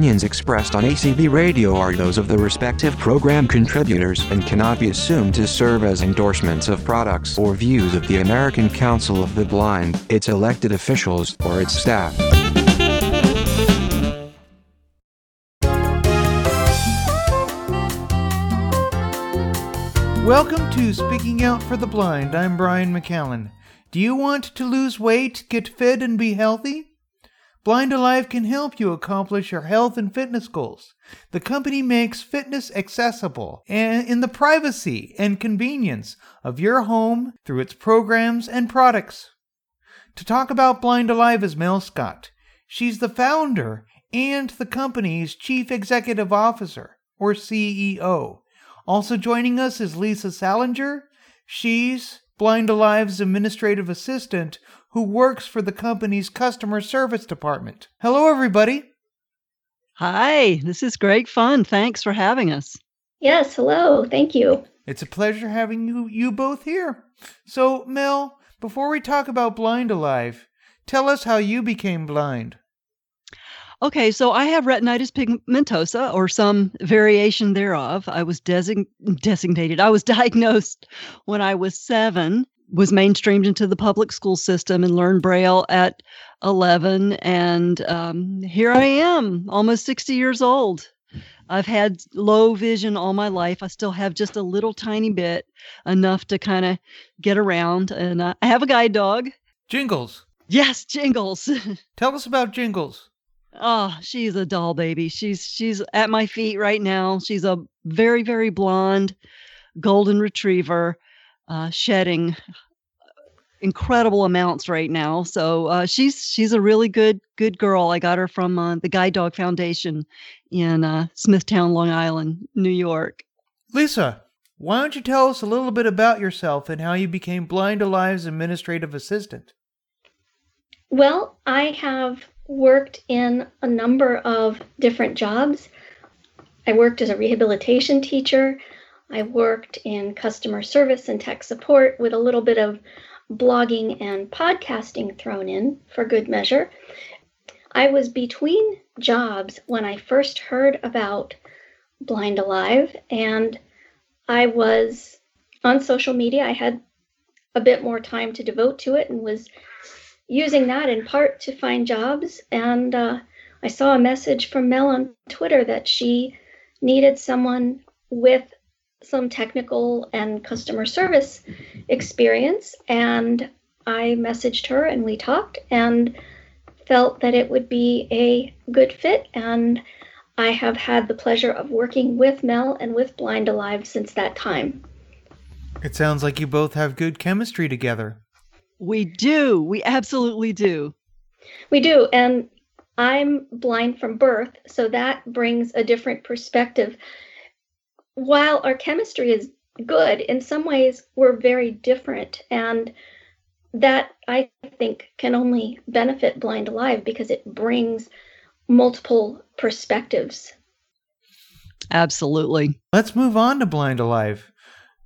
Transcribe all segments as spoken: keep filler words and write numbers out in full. opinions expressed on A C B Radio are those of the respective program contributors and cannot be assumed to serve as endorsements of products or views of the American Council of the Blind, its elected officials, or its staff. Welcome to Speaking Out for the Blind. I'm Brian McCallan. Do you want to lose weight, get fit, and be healthy? Blind Alive can help you accomplish your health and fitness goals. The company makes fitness accessible and in the privacy and convenience of your home through its programs and products. To talk about Blind Alive is Mel Scott. She's the founder and the company's chief executive officer, or C E O. Also joining us is Lisa Salinger. She's Blind Alive's administrative assistant who works for the company's customer service department. Hello, everybody. Hi, this is great fun. Thanks for having us. Yes, hello. Thank you. It's a pleasure having you, you both here. So, Mel, before we talk about Blind Alive, tell us how you became blind. Okay, so I have retinitis pigmentosa or some variation thereof. I was design- designated, I was diagnosed when I was seven, was mainstreamed into the public school system and learned Braille at eleven. And um, here I am, almost sixty years old. I've had low vision all my life. I still have just a little tiny bit, enough to kind of get around. And I have a guide dog. Jingles. Yes, Jingles. Tell us about Jingles. Oh, she's a doll baby. She's she's at my feet right now. She's a very, very blonde golden retriever, uh, shedding incredible amounts right now. So uh, she's she's a really good good girl. I got her from uh, the Guide Dog Foundation in uh, Smithtown, Long Island, New York. Lisa, why don't you tell us a little bit about yourself and how you became Blind Alive's administrative assistant? Well, I have worked in a number of different jobs. I worked as a rehabilitation teacher. I worked in customer service and tech support with a little bit of blogging and podcasting thrown in for good measure. I was between jobs when I first heard about Blind Alive, and I was on social media. I had a bit more time to devote to it and was using that in part to find jobs. And uh, I saw a message from Mel on Twitter that she needed someone with some technical and customer service experience. And I messaged her and we talked and felt that it would be a good fit. And I have had the pleasure of working with Mel and with Blind Alive since that time. It sounds like you both have good chemistry together. We do. We absolutely do. We do. And I'm blind from birth, so that brings a different perspective. While our chemistry is good, in some ways we're very different. And that, I think, can only benefit Blind Alive because it brings multiple perspectives. Absolutely. Let's move on to Blind Alive.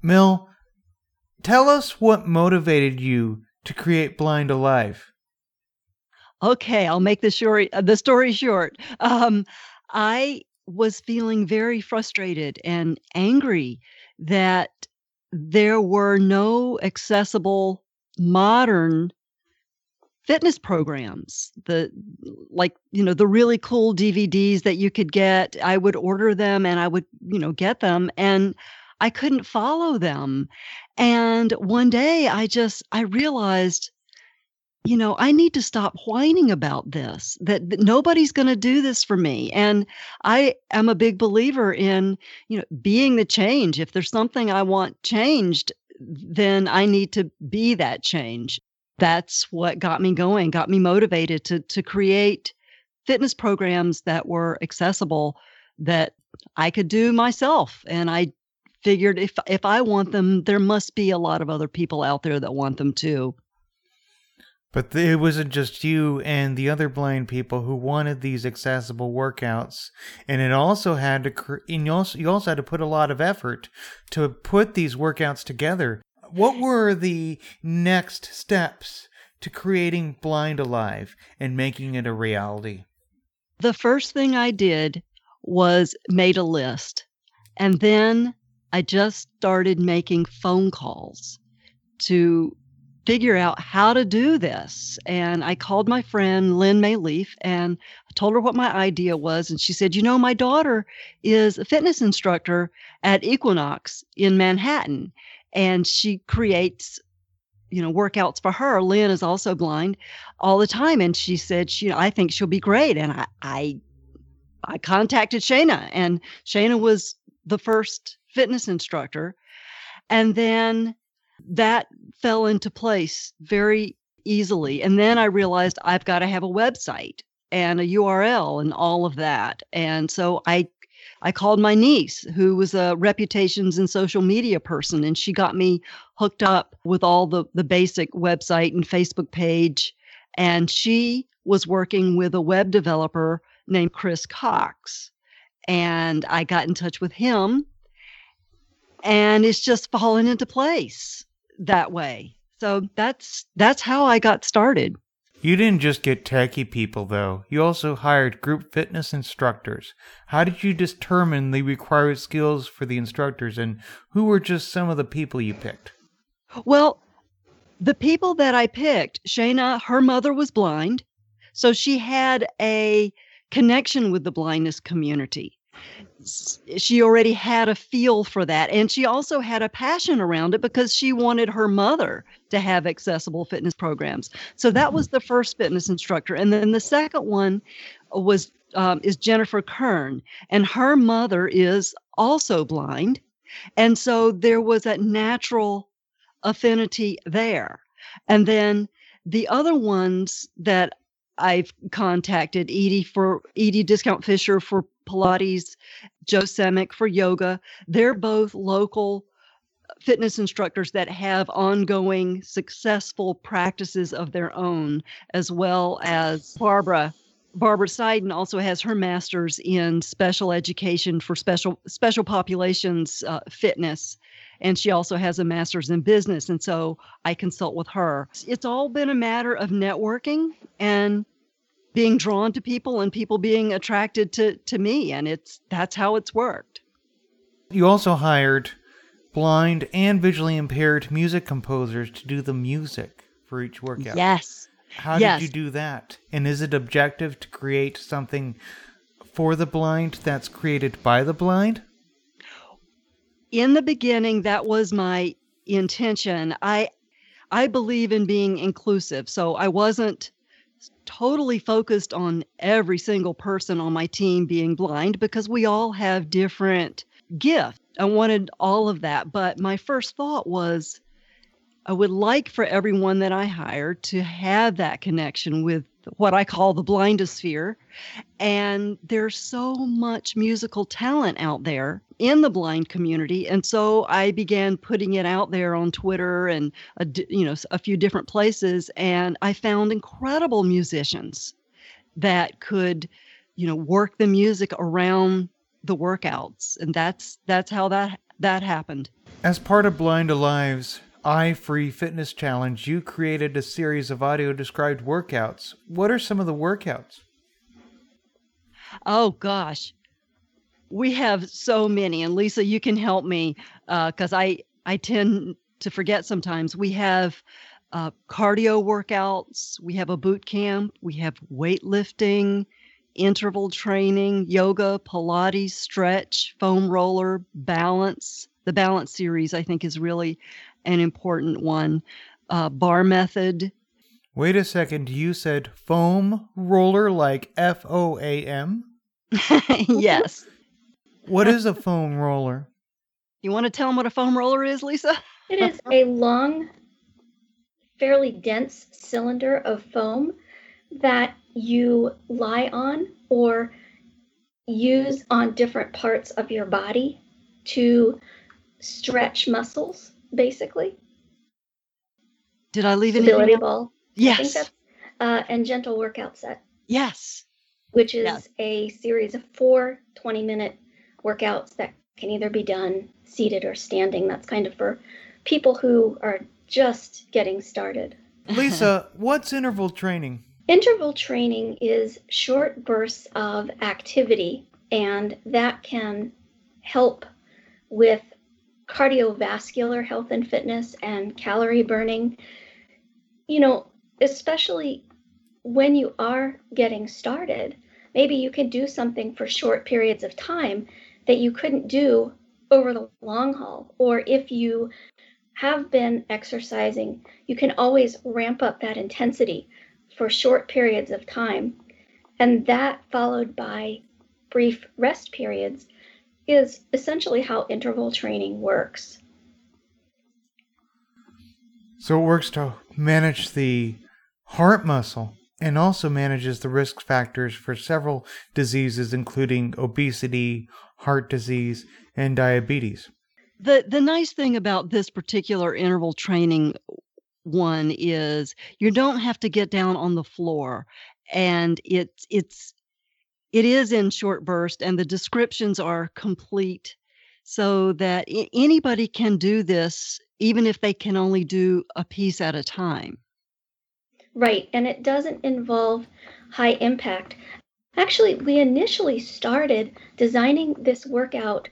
Mel, tell us what motivated you to create Blind Alive. Okay, I'll make the, short, the story short. Um, I was feeling very frustrated and angry that there were no accessible modern fitness programs. The like, you know, the really cool D V Ds that you could get. I would order them and I would, you know, get them, and I couldn't follow them. And one day I just, I realized, you know, I need to stop whining about this, that, that nobody's going to do this for me. And I am a big believer in, you know, being the change. If there's something I want changed, then I need to be that change. That's what got me going, got me motivated to, to create fitness programs that were accessible, that I could do myself. And I figured if if I want them, there must be a lot of other people out there that want them too. But it wasn't just you and the other blind people who wanted these accessible workouts, and it also had to and you also you also had to put a lot of effort to put these workouts together. What were the next steps to creating Blind Alive and making it a reality? The first thing I did was made a list. And then I just started making phone calls to figure out how to do this. And I called my friend Lynn Mayleaf and I told her what my idea was. And she said, you know, my daughter is a fitness instructor at Equinox in Manhattan. And she creates, you know, workouts for her. Lynn is also blind all the time. And she said, she, you know, I think she'll be great. And I, I, I contacted Shayna, and Shayna was the first fitness instructor. And then that fell into place very easily. And then I realized I've got to have a website and a U R L and all of that. And so I I called my niece, who was a reputations and social media person, and she got me hooked up with all the, the basic website and Facebook page. And she was working with a web developer named Chris Cox. And I got in touch with him. And it's just fallen into place that way. So that's that's how I got started. You didn't just get techie people, though. You also hired group fitness instructors. How did you determine the required skills for the instructors, and who were just some of the people you picked? Well, the people that I picked, Shayna, her mother was blind, so she had a connection with the blindness community. She already had a feel for that. And she also had a passion around it because she wanted her mother to have accessible fitness programs. So that was the first fitness instructor. And then the second one was um, is Jennifer Kern. And her mother is also blind. And so there was that natural affinity there. And then the other ones that I've contacted, Edie for Edie Discount Fisher for Pilates, Joe Semic for yoga. They're both local fitness instructors that have ongoing successful practices of their own, as well as Barbara. Barbara Seiden also has her master's in special education for special special populations uh, fitness. And she also has a master's in business. And so I consult with her. It's all been a matter of networking and being drawn to people and people being attracted to, to me. And it's that's how it's worked. You also hired blind and visually impaired music composers to do the music for each workout. Yes. How yes. did you do that? And is it objective to create something for the blind that's created by the blind? In the beginning, that was my intention. I I believe in being inclusive, so I wasn't totally focused on every single person on my team being blind because we all have different gifts. I wanted all of that, but my first thought was I would like for everyone that I hire to have that connection with what I call the blindosphere. And there's so much musical talent out there in the blind community. And so I began putting it out there on Twitter and, a, you know, a few different places. And I found incredible musicians that could, you know, work the music around the workouts. And that's, that's how that, that happened. As part of Blind Alive's Eyes Free Fitness Challenge, you created a series of audio described workouts. What are some of the workouts? Oh gosh. We have so many, and Lisa, you can help me because uh, I, I tend to forget sometimes. We have uh, cardio workouts, we have a boot camp, we have weightlifting, interval training, yoga, Pilates, stretch, foam roller, balance. The balance series, I think, is really an important one. Uh, bar method. Wait a second, you said foam roller like F O A M? Yes. What is a foam roller? You want to tell them what a foam roller is, Lisa? It is a long, fairly dense cylinder of foam that you lie on or use on different parts of your body to stretch muscles, basically. Did I leave anything? Stability ball. Yes. I think that's, uh, and gentle workout set. Yes. Which is yes. a series of four twenty-minute workouts that can either be done seated or standing. That's kind of for people who are just getting started. Lisa, what's interval training? Interval training is short bursts of activity, and that can help with cardiovascular health and fitness and calorie burning. You know, especially when you are getting started, maybe you can do something for short periods of time that you couldn't do over the long haul. Or if you have been exercising, you can always ramp up that intensity for short periods of time. And that, followed by brief rest periods, is essentially how interval training works. So it works to manage the heart muscle and also manages the risk factors for several diseases, including obesity, heart disease, and diabetes. The the nice thing about this particular interval training one is you don't have to get down on the floor, and it's it's it is in short burst, and the descriptions are complete so that I- anybody can do this, even if they can only do a piece at a time. Right, and it doesn't involve high impact. Actually, we initially started designing this workout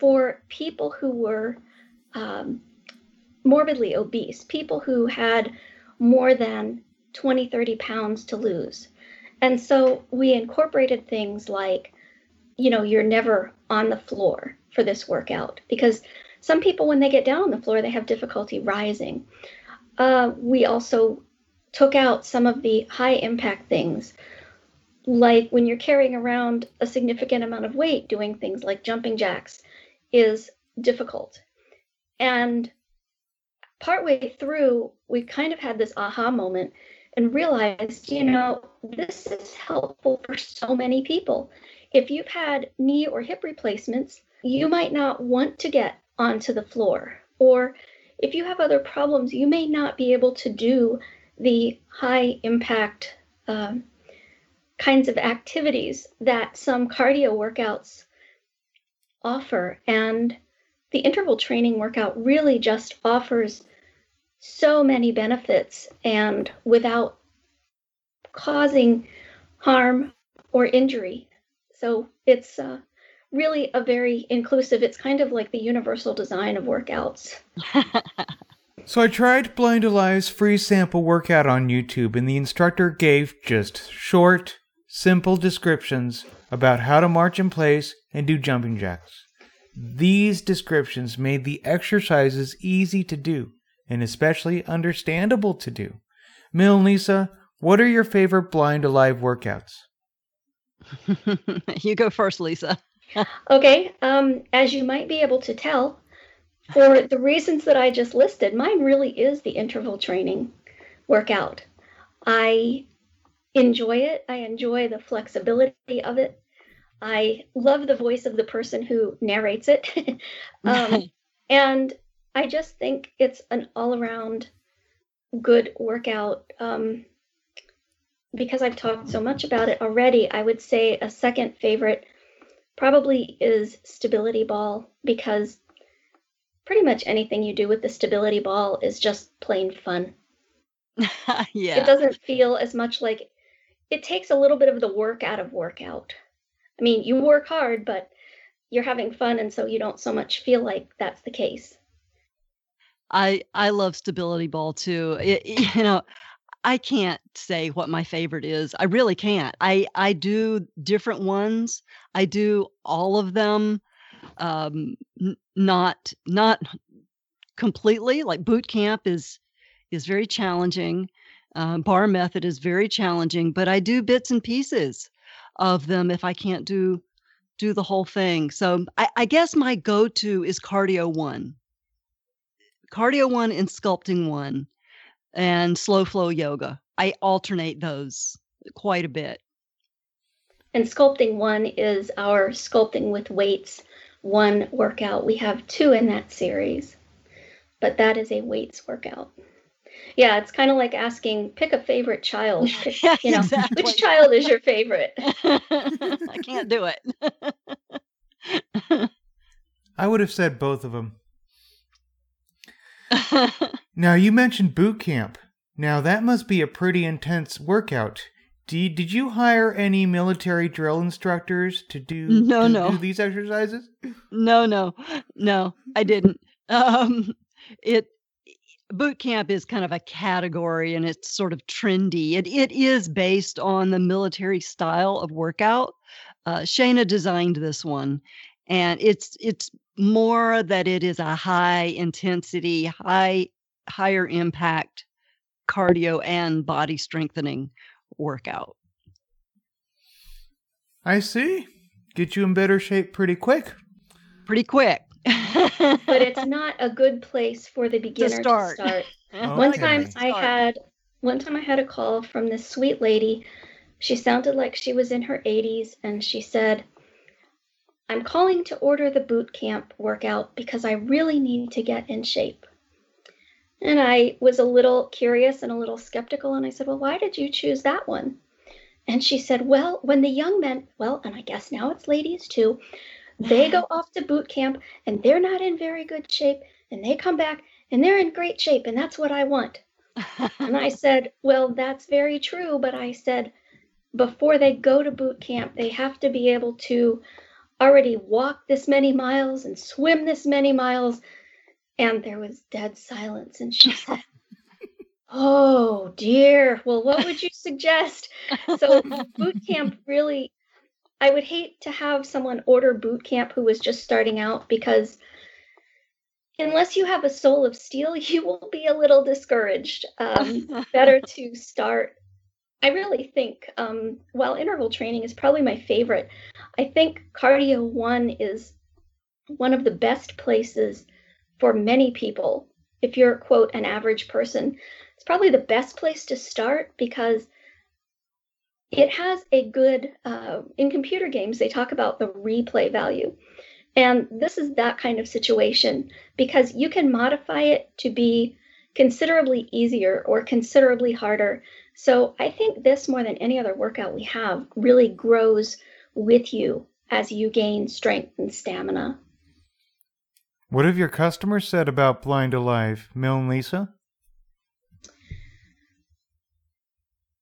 for people who were um, morbidly obese, people who had more than twenty, thirty pounds to lose. And so we incorporated things like, you know, you're never on the floor for this workout, because some people, when they get down on the floor, they have difficulty rising. Uh, we also took out some of the high impact things, like when you're carrying around a significant amount of weight, doing things like jumping jacks is difficult. And partway through, we kind of had this aha moment and realized, you know, this is helpful for so many people. If you've had knee or hip replacements, you might not want to get onto the floor. Or if you have other problems, you may not be able to do the high impact um, kinds of activities that some cardio workouts offer. And the interval training workout really just offers so many benefits, and without causing harm or injury. So it's uh, really a very inclusive, it's kind of like the universal design of workouts. So I tried Blind Alive's free sample workout on YouTube, and the instructor gave just short, simple descriptions about how to march in place and do jumping jacks. These descriptions made the exercises easy to do, and especially understandable to do. Mill and Lisa, what are your favorite Blind Alive workouts? You go first, Lisa. Okay, um, as you might be able to tell, for the reasons that I just listed, mine really is the interval training workout. I enjoy it. I enjoy the flexibility of it. I love the voice of the person who narrates it. um, and I just think it's an all-around good workout. Um, because I've talked so much about it already, I would say a second favorite probably is stability ball, because pretty much anything you do with the stability ball is just plain fun. Yeah. It doesn't feel as much like, it takes a little bit of the work out of workout. I mean, you work hard, but you're having fun, and so you don't so much feel like that's the case. I I love stability ball too. It, you know, I can't say what my favorite is. I really can't. I, I do different ones. I do all of them. Um, n- not, not completely. Like boot camp is, is very challenging. Um, bar method is very challenging, but I do bits and pieces of them if I can't do, do the whole thing. So I, I guess my go-to is cardio one, cardio one and sculpting one and slow flow yoga. I alternate those quite a bit. And sculpting one is our sculpting with weights one workout. We have two in that series, but that is a weights workout. Yeah, it's kind of like asking, pick a favorite child. Pick, yeah, you know, exactly. Which child is your favorite? I can't do it. I would have said both of them. Now, you mentioned boot camp. Now that must be a pretty intense workout. Did, did you hire any military drill instructors to do, no, to, no. do these exercises? No, no, no, I didn't. Um, it boot camp is kind of a category, and it's sort of trendy. It it is based on the military style of workout. Uh, Shayna designed this one, and it's it's more that it is a high intensity, high higher impact cardio and body strengthening workout. I see. Get you in better shape pretty quick. Pretty quick. But it's not a good place for the beginner to start. To start. Okay. One time I had one time I had a call from this sweet lady. She sounded like she was in her eighties, and she said, "I'm calling to order the boot camp workout because I really need to get in shape." And I was a little curious and a little skeptical. And I said, "Well, why did you choose that one?" And she said, "Well, when the young men, well, and I guess now it's ladies too, they go off to boot camp and they're not in very good shape. And they come back and they're in great shape. And that's what I want." And I said, "Well, that's very true." But I said, before they go to boot camp, they have to be able to already walk this many miles and swim this many miles. And there was dead silence. And she said, "Oh, dear. Well, what would you suggest?" So boot camp really, I would hate to have someone order boot camp who was just starting out, because unless you have a soul of steel, you will be a little discouraged. Um, better to start. I really think, um, while interval training is probably my favorite, I think Cardio One is one of the best places for many people. If you're, quote, an average person, it's probably the best place to start, because it has a good, uh, in computer games, they talk about the replay value. And this is that kind of situation, because you can modify it to be considerably easier or considerably harder. So I think this, more than any other workout we have, really grows with you as you gain strength and stamina. What have your customers said about Blind Alive, Mel and Lisa?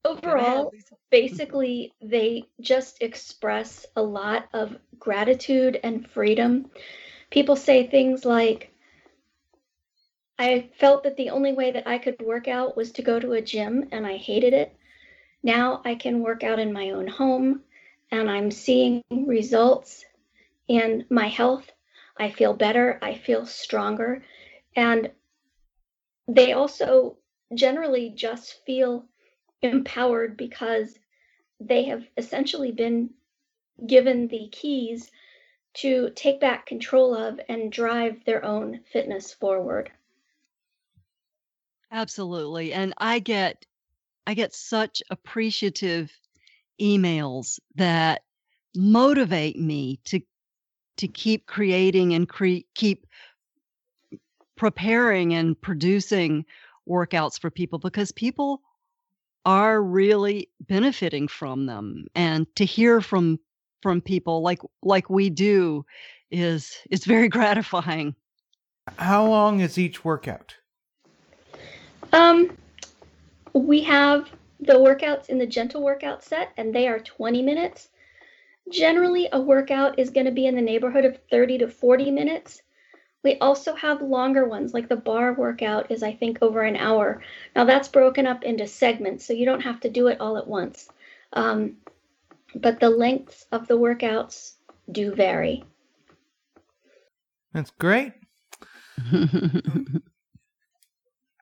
Overall, basically, they just express a lot of gratitude and freedom. People say things like, "I felt that the only way that I could work out was to go to a gym, and I hated it. Now I can work out in my own home, and I'm seeing results in my health. I feel better, I feel stronger." And they also generally just feel empowered, because they have essentially been given the keys to take back control of and drive their own fitness forward. Absolutely. And I get I get such appreciative emails that motivate me to to keep creating and cre- keep preparing and producing workouts for people, because people are really benefiting from them. And to hear from from people like like we do is it's very gratifying. How long is each workout? Um, we have the workouts in the gentle workout set, and they are twenty minutes. Generally, a workout is going to be in the neighborhood of thirty to forty minutes. We also have longer ones, like the bar workout is, I think, over an hour. Now, that's broken up into segments, so you don't have to do it all at once. Um, but the lengths of the workouts do vary. That's great.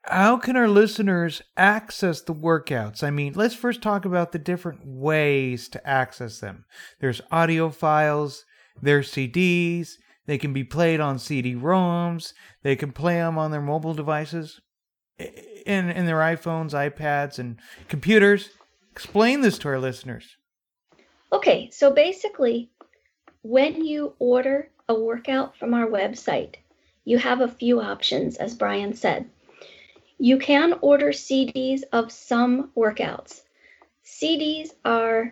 How can our listeners access the workouts? I mean, let's first talk about the different ways to access them. There's audio files, there's C Ds, they can be played on C D ROMs, they can play them on their mobile devices, in, in their iPhones, iPads, and computers. Explain this to our listeners. Okay, so basically, when you order a workout from our website, you have a few options, as Brian said. You can order C Ds of some workouts. C Ds are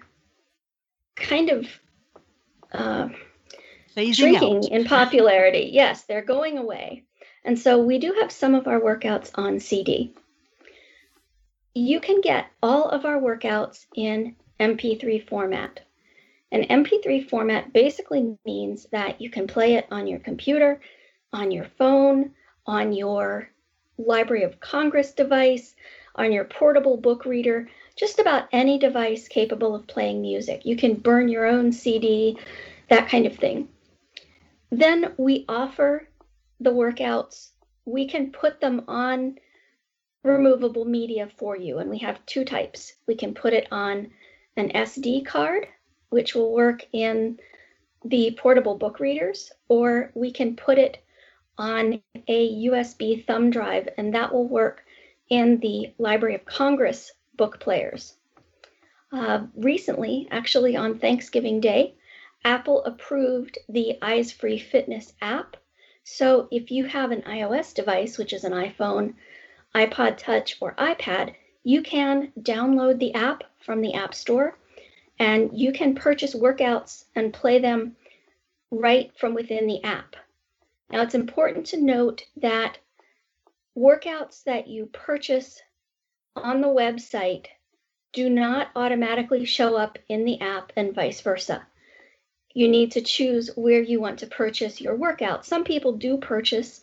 kind of uh, shrinking out in popularity. Yes, they're going away. And so we do have some of our workouts on C D. you can get all of our workouts in M P three format. An M P three format basically means that you can play it on your computer, on your phone, on your Library of Congress device, on your portable book reader, just about any device capable of playing music. You can burn your own C D, that kind of thing. Then we offer the workouts. We can put them on removable media for you, and we have two types. We can put it on an S D card, which will work in the portable book readers, or we can put it on a U S B thumb drive, and that will work in the Library of Congress book players. Uh, recently, actually on Thanksgiving Day, Apple approved the Eyes Free Fitness app. So if you have an iOS device, which is an iPhone, iPod Touch, or iPad, you can download the app from the App Store, and you can purchase workouts and play them right from within the app. Now, it's important to note that workouts that you purchase on the website do not automatically show up in the app and vice versa. You need to choose where you want to purchase your workout. Some people do purchase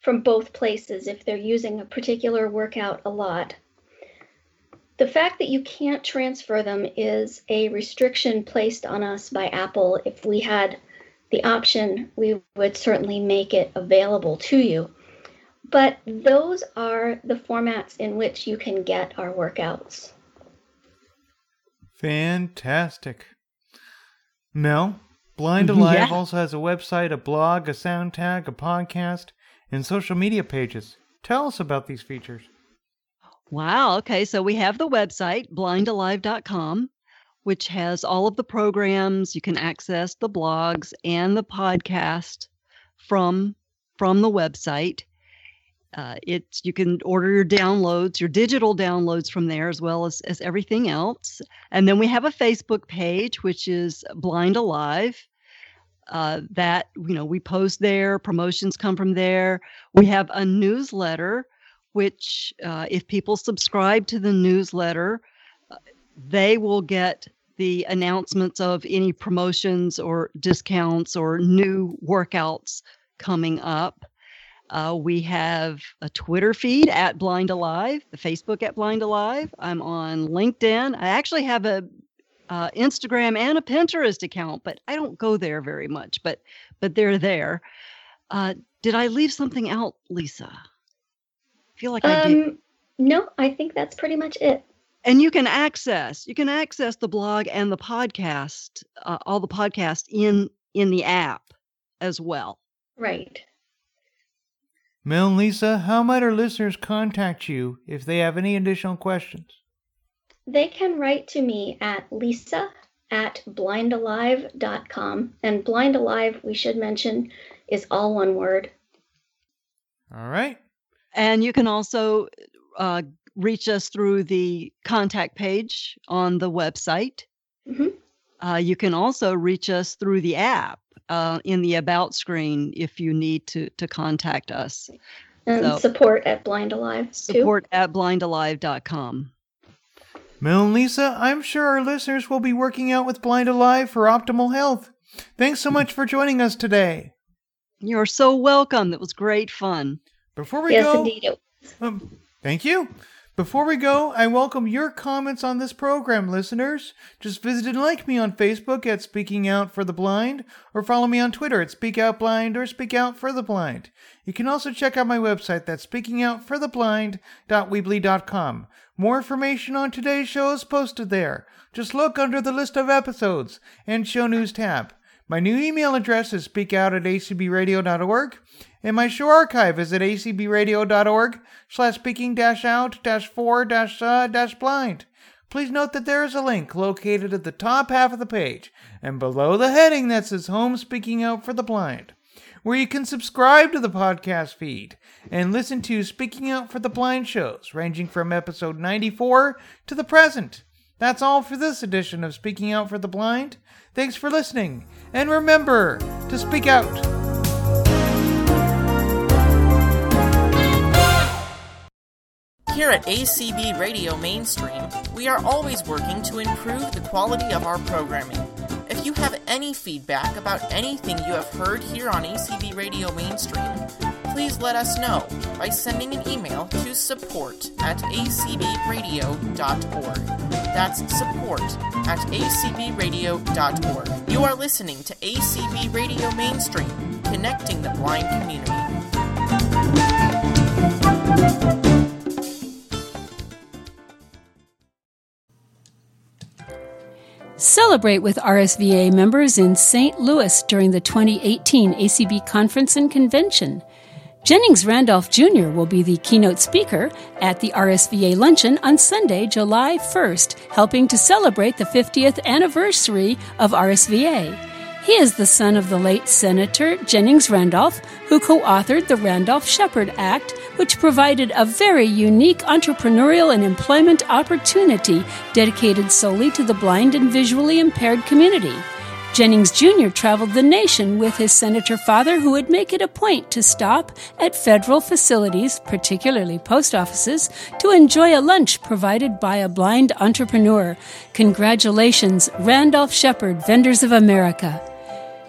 from both places if they're using a particular workout a lot. The fact that you can't transfer them is a restriction placed on us by Apple. If we had the option, we would certainly make it available to you. But those are the formats in which you can get our workouts. Fantastic. Mel, Blind Alive yeah. also has a website, a blog, a sound tag, a podcast, and social media pages. Tell us about these features. Wow. Okay. So we have the website, blind alive dot com. Which has all of the programs. You can access the blogs and the podcast from from the website. Uh, it's you can order your downloads, your digital downloads from there, as well as, as everything else. And then we have a Facebook page, which is Blind Alive. Uh, that you know we post there. Promotions come from there. We have a newsletter, which uh, if people subscribe to the newsletter, they will get the announcements of any promotions or discounts or new workouts coming up. Uh, we have a Twitter feed at Blind Alive, the Facebook at Blind Alive. I'm on LinkedIn. I actually have a uh, Instagram and a Pinterest account, but I don't go there very much, but but they're there. Uh, did I leave something out, Lisa? I feel like um, I did. No, I think that's pretty much it. And you can access you can access the blog and the podcast, uh, all the podcasts in in the app as well. Right. Mel and Lisa, how might our listeners contact you if they have any additional questions? They can write to me at Lisa at blind alive dot com. And Blind Alive, we should mention, is all one word. All right. And you can also uh, reach us through the contact page on the website. Mm-hmm. Uh, you can also reach us through the app uh, in the About screen if you need to to contact us. And so, support at Blind Alive, too. Support at blind alive dot com. Mel and Lisa, I'm sure our listeners will be working out with Blind Alive for optimal health. Thanks so much for joining us today. You're so welcome. It was great fun. Before we yes, go... Yes, indeed it was. Um, thank you. Before we go, I welcome your comments on this program, listeners. Just visit and like me on Facebook at Speaking Out for the Blind, or follow me on Twitter at Speak Out Blind or Speak Out for the Blind. You can also check out my website, that's speaking out for the blind dot weebly dot com. More information on today's show is posted there. Just look under the list of episodes and show news tab. My new email address is speak out at a c b radio dot org, and my show archive is at a c b radio dot org slash speaking dash out dash for dash blind. Please note that there is a link located at the top half of the page and below the heading that says Home Speaking Out for the Blind, where you can subscribe to the podcast feed and listen to Speaking Out for the Blind shows ranging from episode ninety-four to the present. That's all for this edition of Speaking Out for the Blind. Thanks for listening, and remember to speak out. Here at A C B Radio Mainstream, we are always working to improve the quality of our programming. If you have any feedback about anything you have heard here on A C B Radio Mainstream, please let us know by sending an email to support at a c b radio dot org. That's support at a c b radio dot org. You are listening to A C B Radio Mainstream, connecting the blind community. Celebrate with R S V A members in Saint Louis during the twenty eighteen A C B Conference and Convention. Jennings Randolph Junior will be the keynote speaker at the R S V A Luncheon on Sunday, July first, helping to celebrate the fiftieth anniversary of R S V A. He is the son of the late Senator Jennings Randolph, who co-authored the Randolph Shepard Act, which provided a very unique entrepreneurial and employment opportunity dedicated solely to the blind and visually impaired community. Jennings Junior traveled the nation with his senator father, who would make it a point to stop at federal facilities, particularly post offices, to enjoy a lunch provided by a blind entrepreneur. Congratulations, Randolph Shepard, Vendors of America.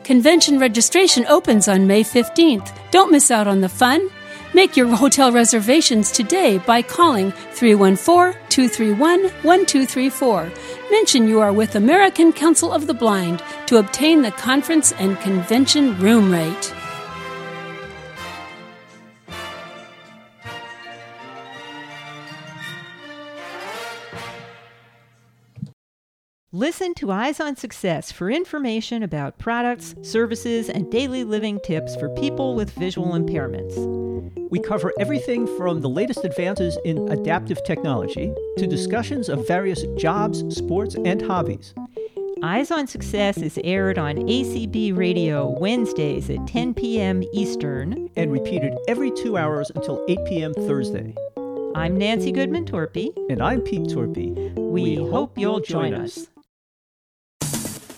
Convention registration opens on May fifteenth. Don't miss out on the fun. Make your hotel reservations today by calling three one four, two three one, one two three four. Mention you are with American Council of the Blind to obtain the conference and convention room rate. Listen to Eyes on Success for information about products, services, and daily living tips for people with visual impairments. We cover everything from the latest advances in adaptive technology to discussions of various jobs, sports, and hobbies. Eyes on Success is aired on A C B Radio Wednesdays at ten p.m. Eastern and repeated every two hours until eight p.m. Thursday. I'm Nancy Goodman Torpey. And I'm Pete Torpey. We, we hope you'll join us.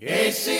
A C